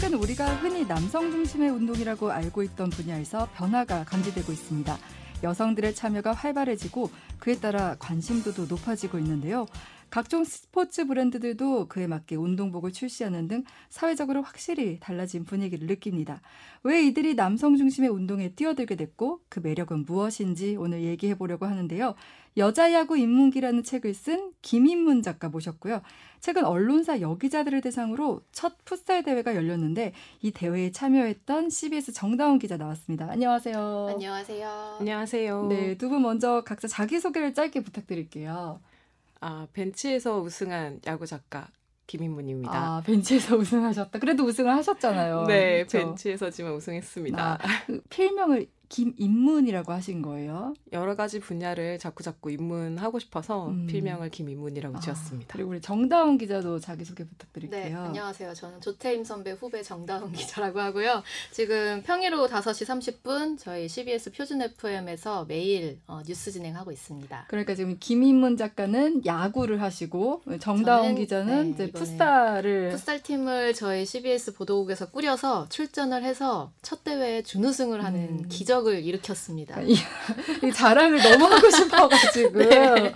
최근 우리가 흔히 남성 중심의 운동이라고 알고 있던 분야에서 변화가 감지되고 있습니다. 여성들의 참여가 활발해지고 그에 따라 관심도도 높아지고 있는데요. 각종 스포츠 브랜드들도 그에 맞게 운동복을 출시하는 등 사회적으로 확실히 달라진 분위기를 느낍니다. 왜 이들이 남성 중심의 운동에 뛰어들게 됐고 그 매력은 무엇인지 오늘 얘기해 보려고 하는데요. 여자야구 입문기라는 책을 쓴 김입문 작가 모셨고요. 최근 언론사 여기자들을 대상으로 첫 풋살 대회가 열렸는데 이 대회에 참여했던 CBS 정다운 기자 나왔습니다. 안녕하세요. 안녕하세요. 안녕하세요. 네, 두 분 먼저 각자 자기소개를 짧게 부탁드릴게요. 벤치에서 우승한 야구 작가 김입문입니다. 벤치에서 우승하셨다. 그래도 우승을 하셨잖아요. 네, 그렇죠? 벤치에서지만 우승했습니다. 필명을 김입문이라고 하신 거예요? 여러 가지 분야를 자꾸자꾸 입문하고 싶어서 필명을 김입문이라고 지었습니다. 그리고 우리 정다운 기자도 자기소개 부탁드릴게요. 네, 안녕하세요. 저는 조태임 선배 후배 정다운 기자라고 하고요. 지금 평일 오후 5시 30분 저희 CBS 표준 FM에서 매일 뉴스 진행하고 있습니다. 그러니까 지금 김입문 작가는 야구를 하시고 정다운 기자는 이제 풋살을. 풋살팀을 저희 CBS 보도국에서 꾸려서 출전을 해서 첫 대회에 준우승을 하는 기적 을 일으켰습니다. 이 자랑을 너무 하고 싶어가지고. 네.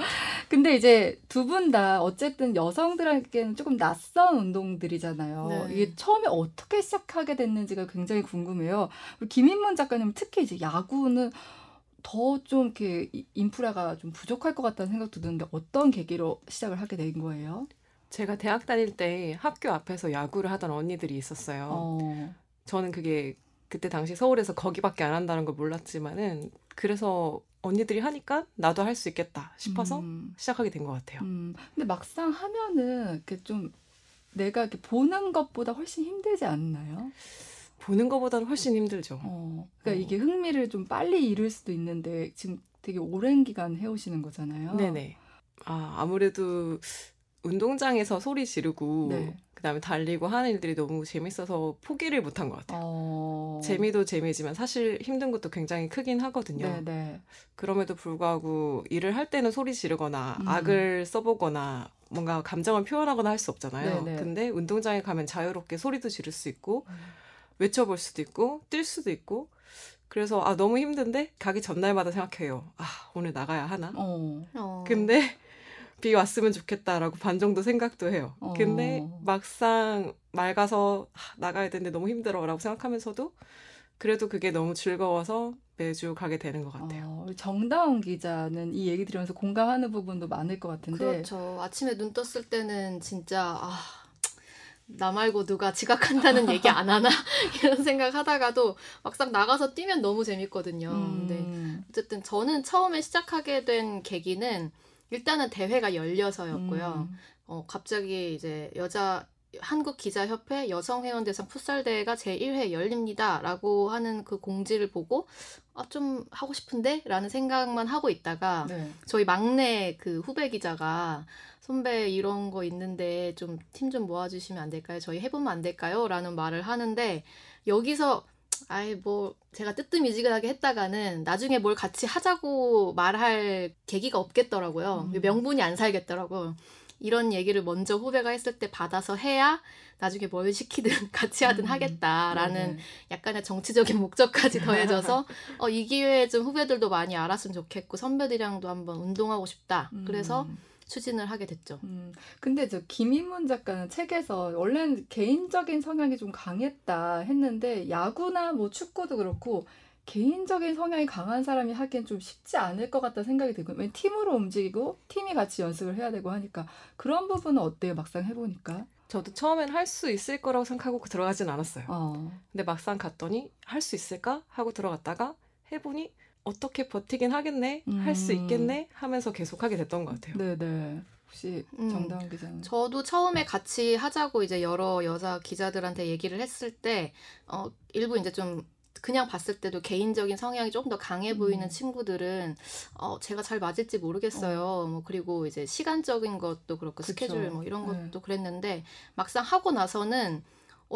근데 이제 두 분 다 어쨌든 여성들에게는 조금 낯선 운동들이잖아요. 네. 이게 처음에 어떻게 시작하게 됐는지가 굉장히 궁금해요. 우리 김입문 작가님 특히 이제 야구는 더 좀 이렇게 인프라가 좀 부족할 것 같다는 생각도 드는데 어떤 계기로 시작을 하게 된 거예요? 제가 대학 다닐 때 학교 앞에서 야구를 하던 언니들이 있었어요. 저는 그게 그때 당시 서울에서 거기밖에 안 한다는 걸 몰랐지만은 그래서 언니들이 하니까 나도 할 수 있겠다 싶어서 시작하게 된 것 같아요. 근데 막상 하면은 이렇게 좀 내가 이렇게 보는 것보다 훨씬 힘들지 않나요? 보는 것보다는 훨씬 힘들죠. 그러니까 이게 흥미를 좀 빨리 잃을 수도 있는데 지금 되게 오랜 기간 해오시는 거잖아요. 네네. 아무래도 운동장에서 소리 지르고 네. 그다음에 달리고 하는 일들이 너무 재밌어서 포기를 못한 것 같아요. 재미도 재미지만 사실 힘든 것도 굉장히 크긴 하거든요. 네네. 그럼에도 불구하고 일을 할 때는 소리 지르거나 악을 써보거나 뭔가 감정을 표현하거나 할 수 없잖아요. 네네. 근데 운동장에 가면 자유롭게 소리도 지를 수 있고 외쳐볼 수도 있고 뛸 수도 있고 그래서 너무 힘든데 가기 전날마다 생각해요. 오늘 나가야 하나? 근데 비 왔으면 좋겠다라고 반 정도 생각도 해요. 근데 막상 맑아서 나가야 되는데 너무 힘들어라고 생각하면서도 그래도 그게 너무 즐거워서 매주 가게 되는 것 같아요. 정다운 기자는 이 얘기 들으면서 공감하는 부분도 많을 것 같은데. 그렇죠. 아침에 눈 떴을 때는 진짜 나 말고 누가 지각한다는 얘기 안 하나? 이런 생각하다가도 막상 나가서 뛰면 너무 재밌거든요. 근데 어쨌든 저는 처음에 시작하게 된 계기는 일단은 대회가 열려서였고요. 갑자기 이제 한국기자협회 여성회원 대상 풋살대회가 제1회 열립니다라고 하는 그 공지를 보고 좀 하고 싶은데? 라는 생각만 하고 있다가 네. 저희 막내 그 후배 기자가 선배 이런 거 있는데 좀 팀 좀 모아주시면 안 될까요? 저희 해보면 안 될까요? 라는 말을 하는데 여기서 제가 뜨뜻미지근하게 했다가는 나중에 뭘 같이 하자고 말할 계기가 없겠더라고요. 명분이 안 살겠더라고요. 이런 얘기를 먼저 후배가 했을 때 받아서 해야 나중에 뭘 시키든 같이 하든 하겠다라는 약간의 정치적인 목적까지 더해져서 이 기회에 좀 후배들도 많이 알았으면 좋겠고 선배들이랑도 한번 운동하고 싶다. 그래서 추진을 하게 됐죠. 근데 저 김입문 작가는 책에서 원래는 개인적인 성향이 좀 강했다 했는데 야구나 뭐 축구도 그렇고 개인적인 성향이 강한 사람이 하기엔 좀 쉽지 않을 것 같다는 생각이 들고 왜냐면 팀으로 움직이고 팀이 같이 연습을 해야 되고 하니까 그런 부분은 어때요? 막상 해보니까? 저도 처음엔 할 수 있을 거라고 생각하고 들어가진 않았어요. 근데 막상 갔더니 할 수 있을까? 하고 들어갔다가 해보니 어떻게 버티긴 하겠네, 할 수 있겠네 하면서 계속 하게 됐던 것 같아요. 네네. 혹시 정다운 기자는? 저도 처음에 같이 하자고 이제 여러 여자 기자들한테 얘기를 했을 때 일부 이제 좀 그냥 봤을 때도 개인적인 성향이 조금 더 강해 보이는 친구들은 제가 잘 맞을지 모르겠어요. 뭐 그리고 이제 시간적인 것도 그렇고 그쵸. 스케줄 뭐 이런 것도 그랬는데 막상 하고 나서는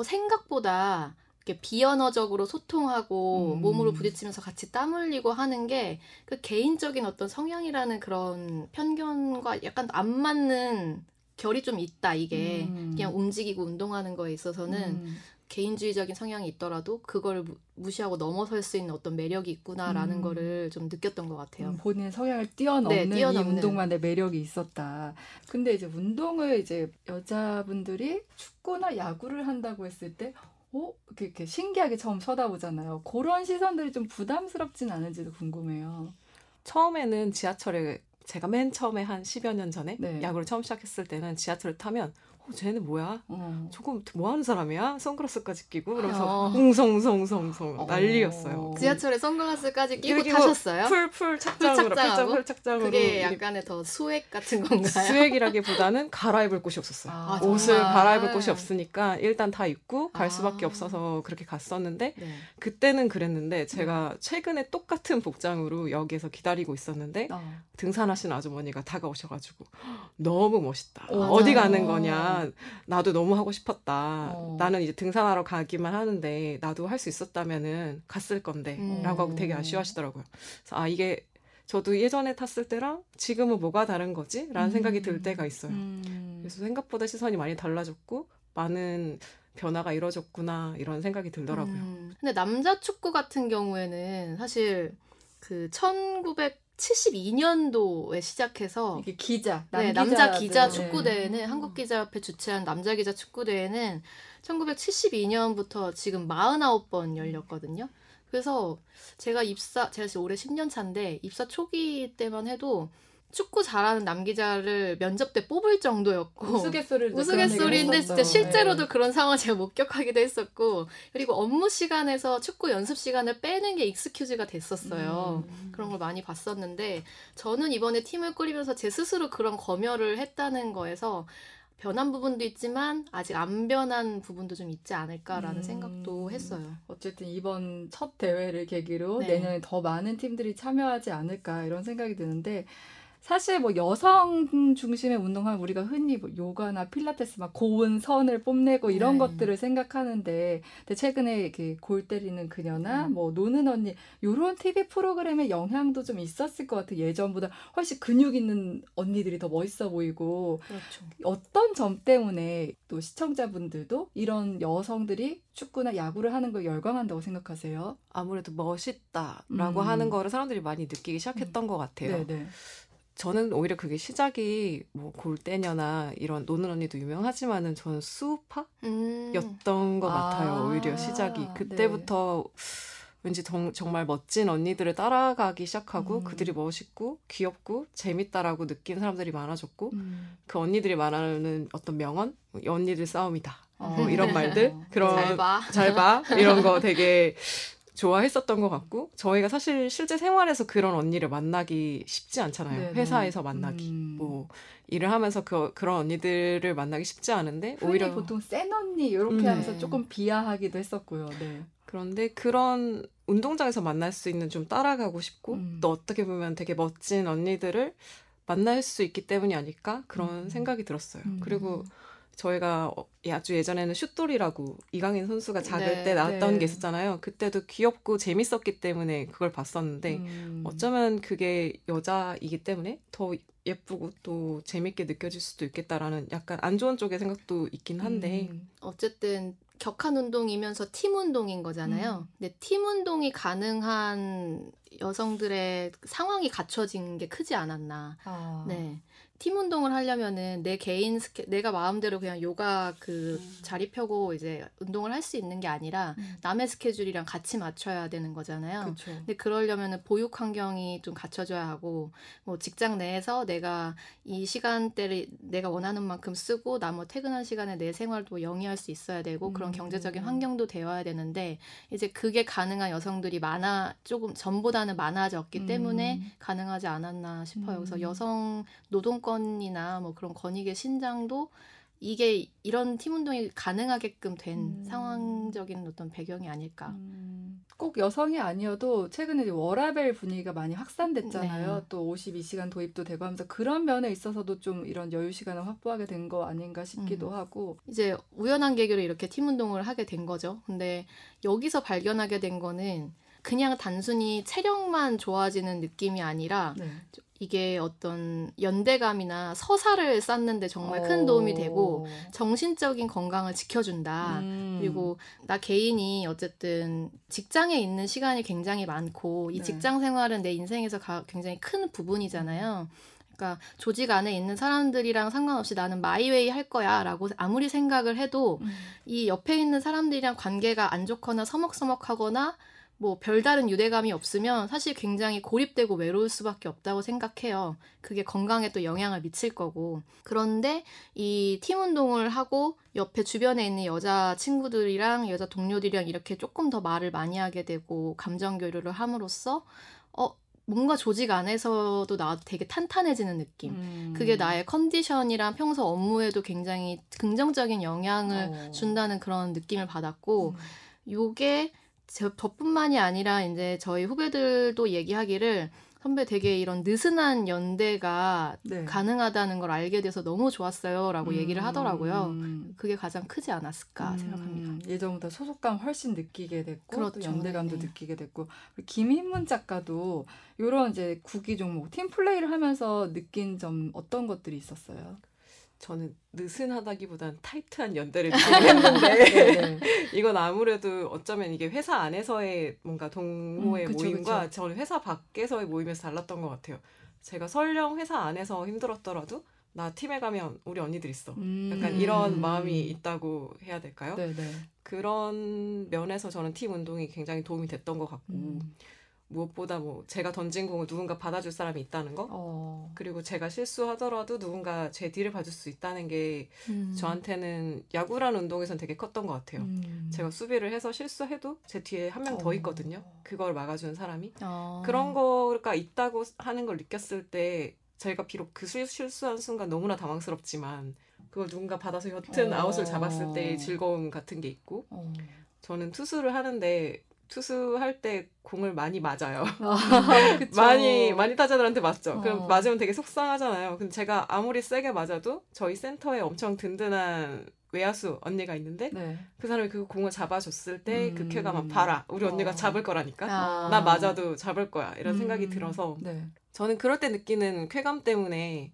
생각보다 이렇게 비언어적으로 소통하고 몸으로 부딪히면서 같이 땀 흘리고 하는 게 그 개인적인 어떤 성향이라는 그런 편견과 약간 안 맞는 결이 좀 있다 이게 그냥 움직이고 운동하는 거에 있어서는 개인주의적인 성향이 있더라도 그걸 무시하고 넘어설 수 있는 어떤 매력이 있구나라는 거를 좀 느꼈던 것 같아요. 본인 성향을 뛰어넘는, 네, 뛰어넘는 이 운동만의 매력이 있었다. 근데 이제 운동을 이제 여자분들이 축구나 야구를 한다고 했을 때 이렇게 신기하게 처음 쳐다보잖아요. 그런 시선들이 좀 부담스럽진 않은지도 궁금해요. 처음에는 지하철에 제가 맨 처음에 한 10여 년 전에 네. 야구를 처음 시작했을 때는 지하철을 타면 쟤는 뭐야? 조금 뭐 하는 사람이야? 선글라스까지 끼고 그래서 웅성웅성웅성 난리였어요. 지하철에 선글라스까지 끼고 타셨어요? 풀 착장으로. 풀 착장으로. 그게 약간의 더 수액 같은 건가요? 수액이라기보다는 갈아입을 곳이 없었어요. 옷을 갈아입을 곳이 없으니까 일단 다 입고 갈 수밖에 없어서 그렇게 갔었는데 네. 그때는 그랬는데 제가 최근에 똑같은 복장으로 여기에서 기다리고 있었는데 등산하신 아주머니가 다가오셔가지고 너무 멋있다. 어디 가는 거냐? 나도 너무 하고 싶었다. 나는 이제 등산하러 가기만 하는데 나도 할 수 있었다면은 갔을 건데 라고 하고 되게 아쉬워하시더라고요. 그래서 이게 저도 예전에 탔을 때랑 지금은 뭐가 다른 거지? 라는 생각이 들 때가 있어요. 그래서 생각보다 시선이 많이 달라졌고 많은 변화가 이루어졌구나 이런 생각이 들더라고요. 근데 남자 축구 같은 경우에는 사실 그 1972년도에 시작해서 이게 네, 남자 기자 축구대회는 한국기자협회 주최한 남자 기자 축구대회는 1972년부터 지금 49번 열렸거든요. 그래서 제가 지금 올해 10년 차인데 입사 초기 때만 해도 축구 잘하는 남기자를 면접 때 뽑을 정도였고 우스갯소리인데 진짜 실제로도 네. 그런 상황을 제가 목격하기도 했었고 그리고 업무 시간에서 축구 연습 시간을 빼는 게 익스큐즈가 됐었어요. 그런 걸 많이 봤었는데 저는 이번에 팀을 꾸리면서 제 스스로 그런 검열을 했다는 거에서 변한 부분도 있지만 아직 안 변한 부분도 좀 있지 않을까라는 생각도 했어요. 어쨌든 이번 첫 대회를 계기로 네. 내년에 더 많은 팀들이 참여하지 않을까 이런 생각이 드는데 사실 뭐 여성 중심의 운동하면 우리가 흔히 뭐 요가나 필라테스 막 고운 선을 뽐내고 이런 네. 것들을 생각하는데 근데 최근에 이렇게 골 때리는 그녀나 뭐 노는 언니 이런 TV 프로그램의 영향도 좀 있었을 것 같아요. 예전보다 훨씬 근육 있는 언니들이 더 멋있어 보이고 그렇죠. 어떤 점 때문에 또 시청자분들도 이런 여성들이 축구나 야구를 하는 걸 열광한다고 생각하세요? 아무래도 멋있다라고 하는 거를 사람들이 많이 느끼기 시작했던 것 같아요. 네네. 저는 오히려 그게 시작이 뭐 골대녀나 이런 노는 언니도 유명하지만은 저는 수우파였던 것 같아요. 오히려 시작이 그때부터 네. 왠지 정말 멋진 언니들을 따라가기 시작하고 그들이 멋있고 귀엽고 재밌다라고 느낀 사람들이 많아졌고 그 언니들이 말하는 어떤 명언, 언니들 싸움이다 뭐 이런 말들 그런 잘 봐 이런 거 되게 좋아했었던 것 같고 저희가 사실 실제 생활에서 그런 언니를 만나기 쉽지 않잖아요. 네네. 회사에서 만나기 뭐 일을 하면서 그런 언니들을 만나기 쉽지 않은데 오히려 보통 센 언니 이렇게 하면서 조금 비하하기도 했었고요. 네. 그런데 그런 운동장에서 만날 수 있는 좀 따라가고 싶고 또 어떻게 보면 되게 멋진 언니들을 만날 수 있기 때문이 아닐까 그런 생각이 들었어요. 그리고 저희가 아주 예전에는 슛돌이라고 이강인 선수가 작을 때 나왔던 게 있었잖아요. 그때도 귀엽고 재밌었기 때문에 그걸 봤었는데 어쩌면 그게 여자이기 때문에 더 예쁘고 또 재밌게 느껴질 수도 있겠다라는 약간 안 좋은 쪽의 생각도 있긴 한데 어쨌든 격한 운동이면서 팀 운동인 거잖아요. 근데 팀 운동이 가능한 여성들의 상황이 갖춰진 게 크지 않았나. 네. 팀 운동을 하려면은 내가 마음대로 그냥 요가 자리 펴고 이제 운동을 할 수 있는 게 아니라 남의 스케줄이랑 같이 맞춰야 되는 거잖아요. 그쵸. 근데 그러려면은 보육 환경이 좀 갖춰져야 하고 뭐 직장 내에서 내가 이 시간대를 내가 원하는 만큼 쓰고 나머지 퇴근한 시간에 내 생활도 영위할 수 있어야 되고 그런 경제적인 환경도 되어야 되는데 이제 그게 가능한 여성들이 조금 전보다는 많아졌기 때문에 가능하지 않았나 싶어요. 그래서 여성 노동 건이나 뭐 그런 권익의 신장도 이게 이런 팀 운동이 가능하게끔 된 상황적인 어떤 배경이 아닐까. 꼭 여성이 아니어도 최근에 워라벨 분위기가 많이 확산됐잖아요. 네. 또 52시간 도입도 되고 하면서 그런 면에 있어서도 좀 이런 여유 시간을 확보하게 된 거 아닌가 싶기도 하고. 이제 우연한 계기로 이렇게 팀 운동을 하게 된 거죠. 근데 여기서 발견하게 된 거는 그냥 단순히 체력만 좋아지는 느낌이 아니라 이게 어떤 연대감이나 서사를 쌓는 데 정말 큰 도움이 되고 정신적인 건강을 지켜준다. 그리고 나 개인이 어쨌든 직장에 있는 시간이 굉장히 많고 이 직장 생활은 내 인생에서 굉장히 큰 부분이잖아요. 그러니까 조직 안에 있는 사람들이랑 상관없이 나는 마이웨이 할 거야 라고 아무리 생각을 해도 이 옆에 있는 사람들이랑 관계가 안 좋거나 서먹서먹하거나 뭐 별다른 유대감이 없으면 사실 굉장히 고립되고 외로울 수밖에 없다고 생각해요. 그게 건강에 또 영향을 미칠 거고. 그런데 이 팀 운동을 하고 옆에 주변에 있는 여자 친구들이랑 여자 동료들이랑 이렇게 조금 더 말을 많이 하게 되고 감정 교류를 함으로써 뭔가 조직 안에서도 나도 되게 탄탄해지는 느낌. 그게 나의 컨디션이랑 평소 업무에도 굉장히 긍정적인 영향을 준다는 그런 느낌을 받았고 요게 저뿐만이 아니라 이제 저희 후배들도 얘기하기를 선배 되게 이런 느슨한 연대가 가능하다는 걸 알게 돼서 너무 좋았어요 라고 얘기를 하더라고요. 그게 가장 크지 않았을까 생각합니다. 예전보다 소속감 훨씬 느끼게 됐고 그렇죠. 또 연대감도 느끼게 됐고 김입문 작가도 이런 이제 구기 종목 팀플레이를 하면서 느낀 점 어떤 것들이 있었어요? 저는 느슨하다기보단 타이트한 연대를 기대했는데 이건 아무래도 어쩌면 이게 회사 안에서의 뭔가 동호회 그쵸, 모임과 그쵸. 저는 회사 밖에서의 모임에서 달랐던 것 같아요. 제가 설령 회사 안에서 힘들었더라도 나 팀에 가면 우리 언니들 있어. 약간 이런 마음이 있다고 해야 될까요? 네네. 그런 면에서 저는 팀 운동이 굉장히 도움이 됐던 것 같고 무엇보다 뭐 제가 던진 공을 누군가 받아줄 사람이 있다는 거 그리고 제가 실수하더라도 누군가 제 뒤를 봐줄 수 있다는 게 저한테는 야구라는 운동에선 되게 컸던 것 같아요. 제가 수비를 해서 실수해도 제 뒤에 한 명 더 있거든요. 그걸 막아주는 사람이 그런 거가 있다고 하는 걸 느꼈을 때 제가 비록 그 실수한 순간 너무나 당황스럽지만 그걸 누군가 받아서 옅은 아웃을 잡았을 때의 즐거움 같은 게 있고 저는 투수를 하는데 투수할 때 공을 많이 맞아요. 많이 타자들한테 맞죠. 그럼 맞으면 되게 속상하잖아요. 근데 제가 아무리 세게 맞아도 저희 센터에 엄청 든든한 외야수 언니가 있는데 그 사람이 그 공을 잡아줬을 때 그 쾌감은 봐라. 우리 언니가 잡을 거라니까. 나 맞아도 잡을 거야. 이런 생각이 들어서 저는 그럴 때 느끼는 쾌감 때문에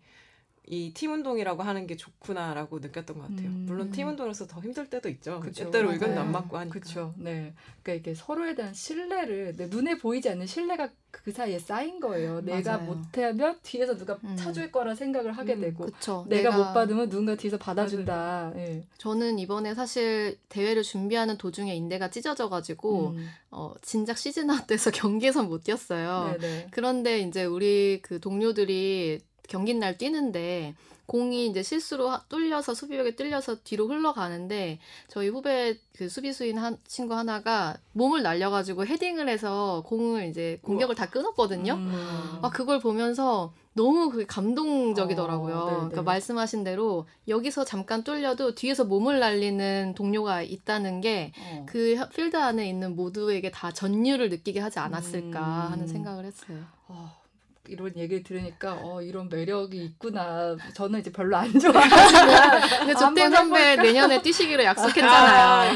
이 팀 운동이라고 하는 게 좋구나라고 느꼈던 것 같아요. 물론 팀 운동으로서 더 힘들 때도 있죠. 그때로 의견도 안 맞고 하니까. 그렇죠. 네. 그러니까 이게 서로에 대한 신뢰를 눈에 보이지 않는 신뢰가 그 사이에 쌓인 거예요. 내가 못하면 뒤에서 누가 차줄 거라 생각을 하게 되고 내가 못 받으면 누군가 뒤에서 받아준다. 네. 저는 이번에 사실 대회를 준비하는 도중에 인대가 찢어져가지고 진작 시즌아웃 돼서 경기에선 못 뛰었어요. 네네. 그런데 이제 우리 그 동료들이 경기 날 뛰는데 공이 이제 실수로 뚫려서 수비벽에 뚫려서 뒤로 흘러가는데 저희 후배 그 수비수인 한 친구 하나가 몸을 날려가지고 헤딩을 해서 공을 이제 공격을 다 끊었거든요. 그걸 보면서 너무 그게 감동적이더라고요. 그러니까 말씀하신 대로 여기서 잠깐 뚫려도 뒤에서 몸을 날리는 동료가 있다는 게 그 필드 안에 있는 모두에게 다 전율을 느끼게 하지 않았을까 하는 생각을 했어요. 이런 얘기를 들으니까 이런 매력이 있구나. 저는 이제 별로 안 좋아하지만 근데 조땡 선배 내년에 뛰시기로 약속했잖아요.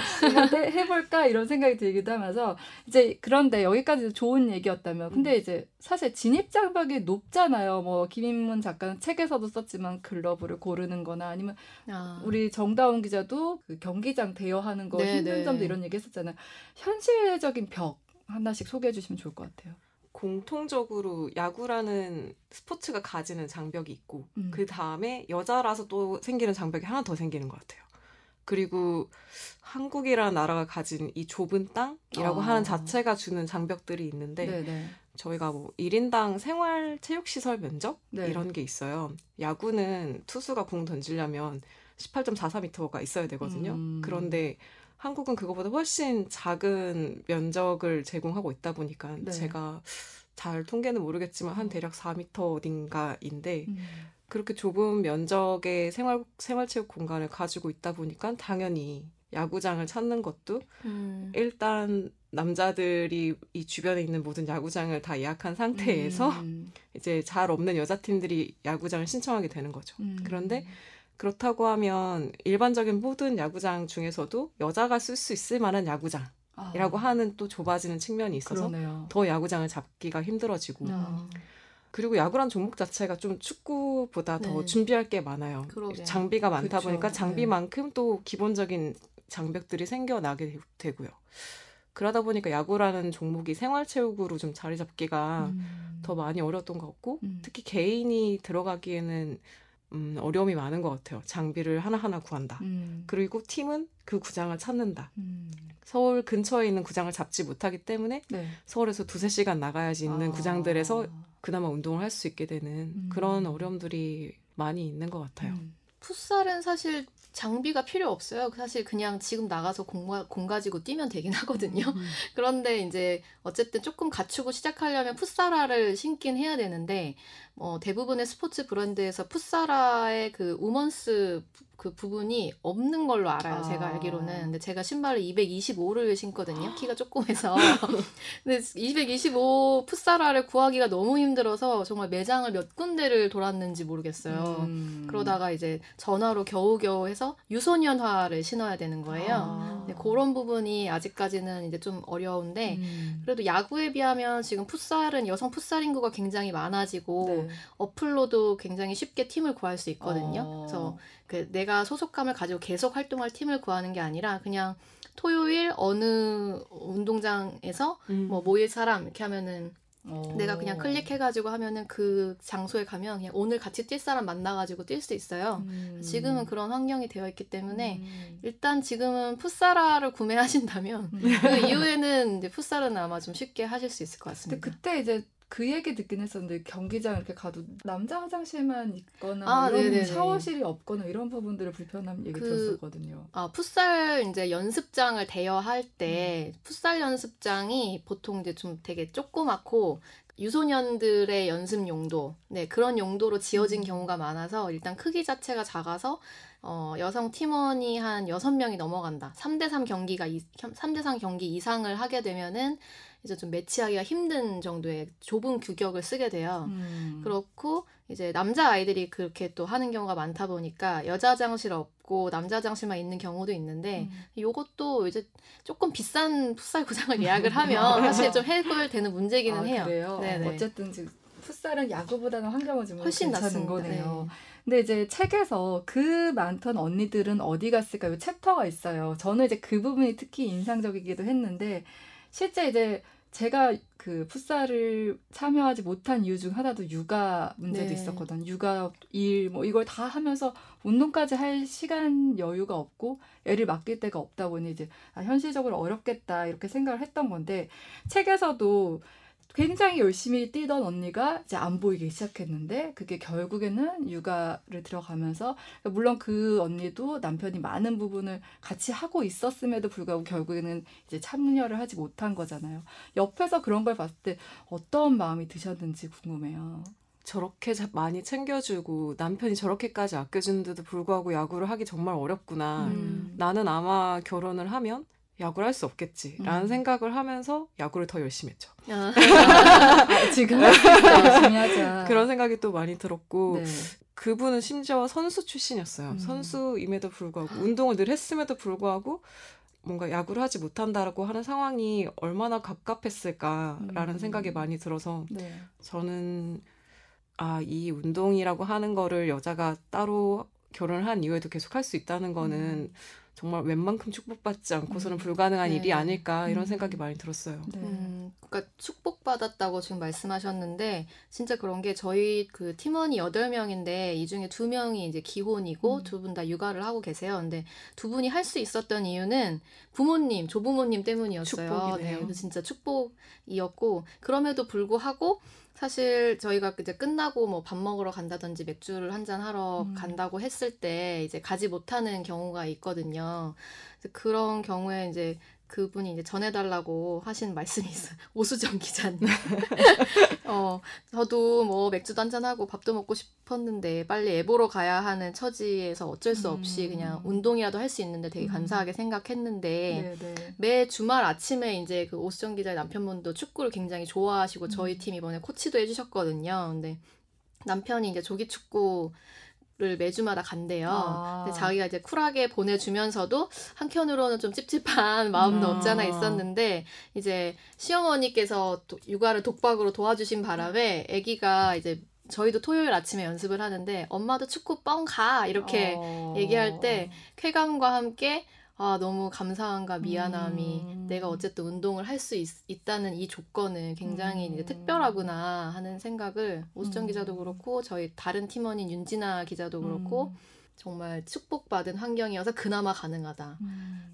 해볼까 이런 생각이 들기도 하면서 이제 그런데 여기까지 좋은 얘기였다면 근데 이제 사실 진입 장벽이 높잖아요. 뭐 김입문 작가는 책에서도 썼지만 클럽을 고르는 거나 아니면 우리 정다운 기자도 그 경기장 대여하는 거 힘든 점도 이런 얘기 했었잖아요. 현실적인 벽 하나씩 소개해 주시면 좋을 것 같아요. 공통적으로 야구라는 스포츠가 가지는 장벽이 있고 그 다음에 여자라서 또 생기는 장벽이 하나 더 생기는 것 같아요. 그리고 한국이라는 나라가 가진 이 좁은 땅이라고 하는 자체가 주는 장벽들이 있는데 저희가 뭐 1인당 생활체육시설 면적 이런 게 있어요. 야구는 투수가 공 던지려면 18.43m가 있어야 되거든요. 그런데 한국은 그거보다 훨씬 작은 면적을 제공하고 있다 보니까 제가 잘 통계는 모르겠지만 한 대략 4m 어딘가인데 그렇게 좁은 면적의 생활체육 공간을 가지고 있다 보니까 당연히 야구장을 찾는 것도 일단 남자들이 이 주변에 있는 모든 야구장을 다 예약한 상태에서 이제 잘 없는 여자팀들이 야구장을 신청하게 되는 거죠. 그런데 그렇다고 하면 일반적인 모든 야구장 중에서도 여자가 쓸 수 있을 만한 야구장이라고 하는 또 좁아지는 측면이 있어서 더 야구장을 잡기가 힘들어지고 그리고 야구란 종목 자체가 좀 축구보다 더 준비할 게 많아요. 그러게요. 장비가 많다 그쵸. 보니까 장비만큼 또 기본적인 장벽들이 생겨나게 되고요. 그러다 보니까 야구라는 종목이 생활체육으로 좀 자리 잡기가 더 많이 어려웠던 것 같고 특히 개인이 들어가기에는 어려움이 많은 것 같아요. 장비를 하나하나 구한다. 그리고 팀은 그 구장을 찾는다. 서울 근처에 있는 구장을 잡지 못하기 때문에 서울에서 2-3시간 나가야지 있는 구장들에서 그나마 운동을 할 수 있게 되는 그런 어려움들이 많이 있는 것 같아요. 풋살은 사실 장비가 필요 없어요. 사실 그냥 지금 나가서 공 가지고 뛰면 되긴 하거든요. 그런데 이제 어쨌든 조금 갖추고 시작하려면 풋사라를 신긴 해야 되는데 대부분의 스포츠 브랜드에서 풋사라의 그 우먼스 그 부분이 없는 걸로 알아요. 제가 알기로는. 근데 제가 신발을 225를 신거든요. 키가 조그매서. 근데 225 풋사라를 구하기가 너무 힘들어서 정말 매장을 몇 군데를 돌았는지 모르겠어요. 그러다가 이제 전화로 겨우겨우 해서 유소년화를 신어야 되는 거예요. 근데 그런 부분이 아직까지는 이제 좀 어려운데 그래도 야구에 비하면 지금 풋살은 여성 풋살 인구가 굉장히 많아지고 어플로도 굉장히 쉽게 팀을 구할 수 있거든요. 그래서 내가 소속감을 가지고 계속 활동할 팀을 구하는 게 아니라 그냥 토요일 어느 운동장에서 뭐 모일 사람 이렇게 하면은 내가 그냥 클릭해가지고 하면은 그 장소에 가면 그냥 오늘 같이 뛸 사람 만나가지고 뛸 수 있어요. 지금은 그런 환경이 되어 있기 때문에 일단 지금은 풋사라를 구매하신다면 그 이후에는 이제 풋살은 아마 좀 쉽게 하실 수 있을 것 같습니다. 그때 이제 그 얘기 듣긴 했었는데 경기장 이렇게 가도 남자 화장실만 있거나 이런 샤워실이 없거나 이런 부분들을 불편함 얘기 들었었거든요. 풋살 이제 연습장을 대여할 때 풋살 연습장이 보통 이제 좀 되게 조그맣고 유소년들의 연습 용도 그런 용도로 지어진 경우가 많아서 일단 크기 자체가 작아서 여성 팀원이 한 6명이 넘어간다. 3대3 경기가 3대3 경기 이상을 하게 되면은 이제 좀 매치하기가 힘든 정도의 좁은 규격을 쓰게 돼요. 그렇고 이제 남자 아이들이 그렇게 또 하는 경우가 많다 보니까 여자 화장실 없고 남자 화장실만 있는 경우도 있는데 요것도 이제 조금 비싼 풋살 구장을 예약을 하면 사실 좀 해결되는 문제기는 해요. 그래요? 네네. 어쨌든 지금 풋살은 야구보다는 환경은 좀 훨씬 괜찮은 거네요. 근데 이제 책에서 그 많던 언니들은 어디 갔을까 요 챕터가 있어요. 저는 이제 그 부분이 특히 인상적이기도 했는데 실제 이제 제가 그 풋살을 참여하지 못한 이유 중 하나도 육아 문제도 있었거든. 육아, 일, 뭐 이걸 다 하면서 운동까지 할 시간 여유가 없고 애를 맡길 데가 없다 보니 이제 현실적으로 어렵겠다 이렇게 생각을 했던 건데 책에서도 굉장히 열심히 뛰던 언니가 이제 안 보이기 시작했는데 그게 결국에는 육아를 들어가면서 물론 그 언니도 남편이 많은 부분을 같이 하고 있었음에도 불구하고 결국에는 이제 참여를 하지 못한 거잖아요. 옆에서 그런 걸 봤을 때 어떤 마음이 드셨는지 궁금해요. 저렇게 많이 챙겨주고 남편이 저렇게까지 아껴주는데도 불구하고 야구를 하기 정말 어렵구나. 나는 아마 결혼을 하면 야구를 할 수 없겠지라는 생각을 하면서 야구를 더 열심히 했죠. 지금 열심히 하자. 그런 생각이 또 많이 들었고 그분은 심지어 선수 출신이었어요. 선수임에도 불구하고 운동을 늘 했음에도 불구하고 뭔가 야구를 하지 못한다라고 하는 상황이 얼마나 갑갑했을까라는 생각이 많이 들어서 저는 이 운동이라고 하는 거를 여자가 따로 결혼을 한 이후에도 계속 할 수 있다는 거는 정말 웬만큼 축복받지 않고서는 불가능한 일이 아닐까 이런 생각이 많이 들었어요. 그러니까 축복받았다고 지금 말씀하셨는데 진짜 그런 게 저희 그 팀원이 8명인데 이 중에 2명이 이제 기혼이고 두 분 다 육아를 하고 계세요. 근데 두 분이 할 수 있었던 이유는 부모님, 조부모님 때문이었어요. 축복이네요. 진짜 축복이었고 그럼에도 불구하고 사실 저희가 이제 끝나고 뭐 밥 먹으러 간다든지 맥주를 한잔 하러 간다고 했을 때 이제 가지 못하는 경우가 있거든요. 그런 경우에 이제 그분이 이제 전해달라고 하신 말씀이 있어요. 오수정 기자님. 저도 뭐 맥주도 한잔하고 밥도 먹고 싶었는데 빨리 애 보러 가야 하는 처지에서 어쩔 수 없이 그냥 운동이라도 할 수 있는데 되게 감사하게 생각했는데 매 주말 아침에 이제 그 오수정 기자의 남편분도 축구를 굉장히 좋아하시고 저희 팀 이번에 코치도 해주셨거든요. 근데 남편이 이제 조기 축구 를 매주마다 간대요. 근데 자기가 이제 쿨하게 보내주면서도 한켠으로는 좀 찝찝한 마음도 없잖아 있었는데 이제 시어머니께서 육아를 독박으로 도와주신 바람에 아기가 이제 저희도 토요일 아침에 연습을 하는데 엄마도 축구 뻥 가 이렇게 얘기할 때 쾌감과 함께 아 너무 감사함과 미안함이 내가 어쨌든 운동을 할 수 있다는 이 조건은 굉장히 이제 특별하구나 하는 생각을 오수정 기자도 그렇고 저희 다른 팀원인 윤진아 기자도 그렇고 정말 축복받은 환경이어서 그나마 가능하다.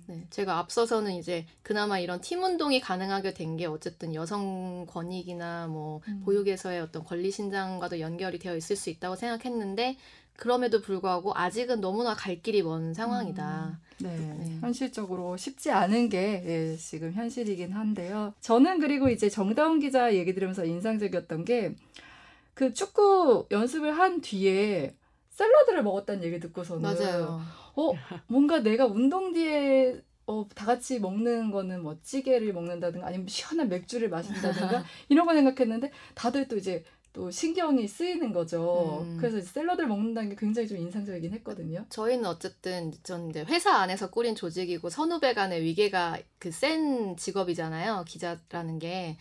네, 제가 앞서서는 이제 그나마 이런 팀 운동이 가능하게 된 게 어쨌든 여성 권익이나 뭐 보육에서의 어떤 권리 신장과도 연결이 되어 있을 수 있다고 생각했는데 그럼에도 불구하고 아직은 너무나 갈 길이 먼 상황이다. 네, 네. 현실적으로 쉽지 않은 게 예, 지금 현실이긴 한데요. 저는 그리고 이제 정다운 기자 얘기 들으면서 인상적이었던 게 그 축구 연습을 한 뒤에 샐러드를 먹었다는 얘기 듣고서는 맞아요. 뭔가 내가 운동 뒤에 다 같이 먹는 거는 뭐 찌개를 먹는다든가 아니면 시원한 맥주를 마신다든가 이런 거 생각했는데 다들 또 이제 또 신경이 쓰이는 거죠. 그래서 샐러드를 먹는다는 게 굉장히 좀 인상적이긴 했거든요. 저희는 어쨌든 전 이제 회사 안에서 꾸린 조직이고 선후배 간의 위계가 그 센 직업이잖아요. 기자라는 게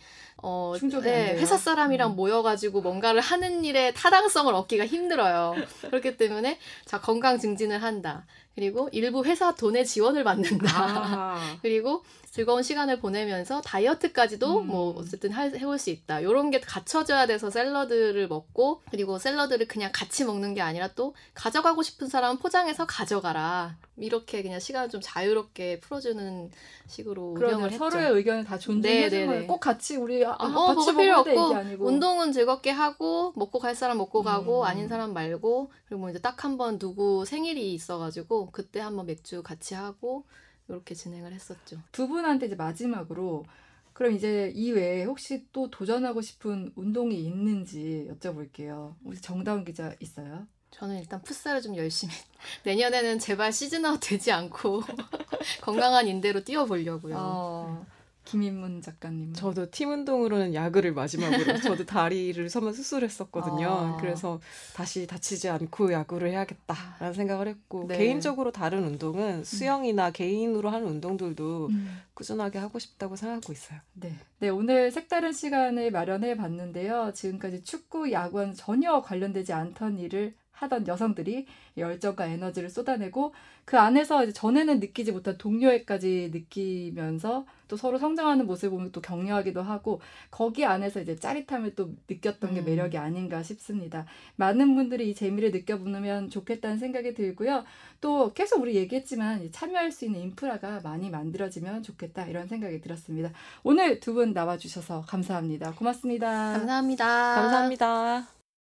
충족이 안 돼요. 회사 사람이랑 모여가지고 뭔가를 하는 일에 타당성을 얻기가 힘들어요. 그렇기 때문에 자 건강 증진을 한다. 그리고 일부 회사 돈의 지원을 받는다. 그리고 즐거운 시간을 보내면서 다이어트까지도 뭐 어쨌든 해올 수 있다. 이런 게 갖춰져야 돼서 샐러드를 먹고 그리고 샐러드를 그냥 같이 먹는 게 아니라 또 가져가고 싶은 사람은 포장해서 가져가라. 이렇게 그냥 시간을 좀 자유롭게 풀어주는 식으로 운영을 했죠. 서로의 의견을 다 존중해주는 거예요. 꼭 같이 우리 같이 먹을 때 얘기 아니고 운동은 즐겁게 하고 먹고 갈 사람 먹고 가고 아닌 사람 말고 그리고 뭐 이제 딱 한 번 누구 생일이 있어가지고 그때 한번 맥주 같이 하고 이렇게 진행을 했었죠. 두 분한테 이제 마지막으로 그럼 이제 이외에 혹시 또 도전하고 싶은 운동이 있는지 여쭤볼게요. 우리 정다운 기자 있어요? 저는 일단 풋살을 좀 열심히 내년에는 제발 시즌아웃 되지 않고 건강한 인대로 뛰어보려고요. 김입문 작가님. 저도 팀 운동으로는 야구를 마지막으로 저도 다리를 한번 수술했었거든요. 그래서 다시 다치지 않고 야구를 해야겠다라는 생각을 했고 네. 개인적으로 다른 운동은 수영이나 개인으로 하는 운동들도 꾸준하게 하고 싶다고 생각하고 있어요. 네, 오늘 색다른 시간을 마련해 봤는데요. 지금까지 축구, 야구와는 전혀 관련되지 않던 일을 하던 여성들이 열정과 에너지를 쏟아내고 그 안에서 이제 전에는 느끼지 못한 동료애까지 느끼면서 또 서로 성장하는 모습을 보면 또 격려하기도 하고 거기 안에서 이제 짜릿함을 또 느꼈던 게 매력이 아닌가 싶습니다. 많은 분들이 이 재미를 느껴보면 좋겠다는 생각이 들고요. 또 계속 우리 얘기했지만 참여할 수 있는 인프라가 많이 만들어지면 좋겠다 이런 생각이 들었습니다. 오늘 두 분 나와주셔서 감사합니다. 고맙습니다. 감사합니다.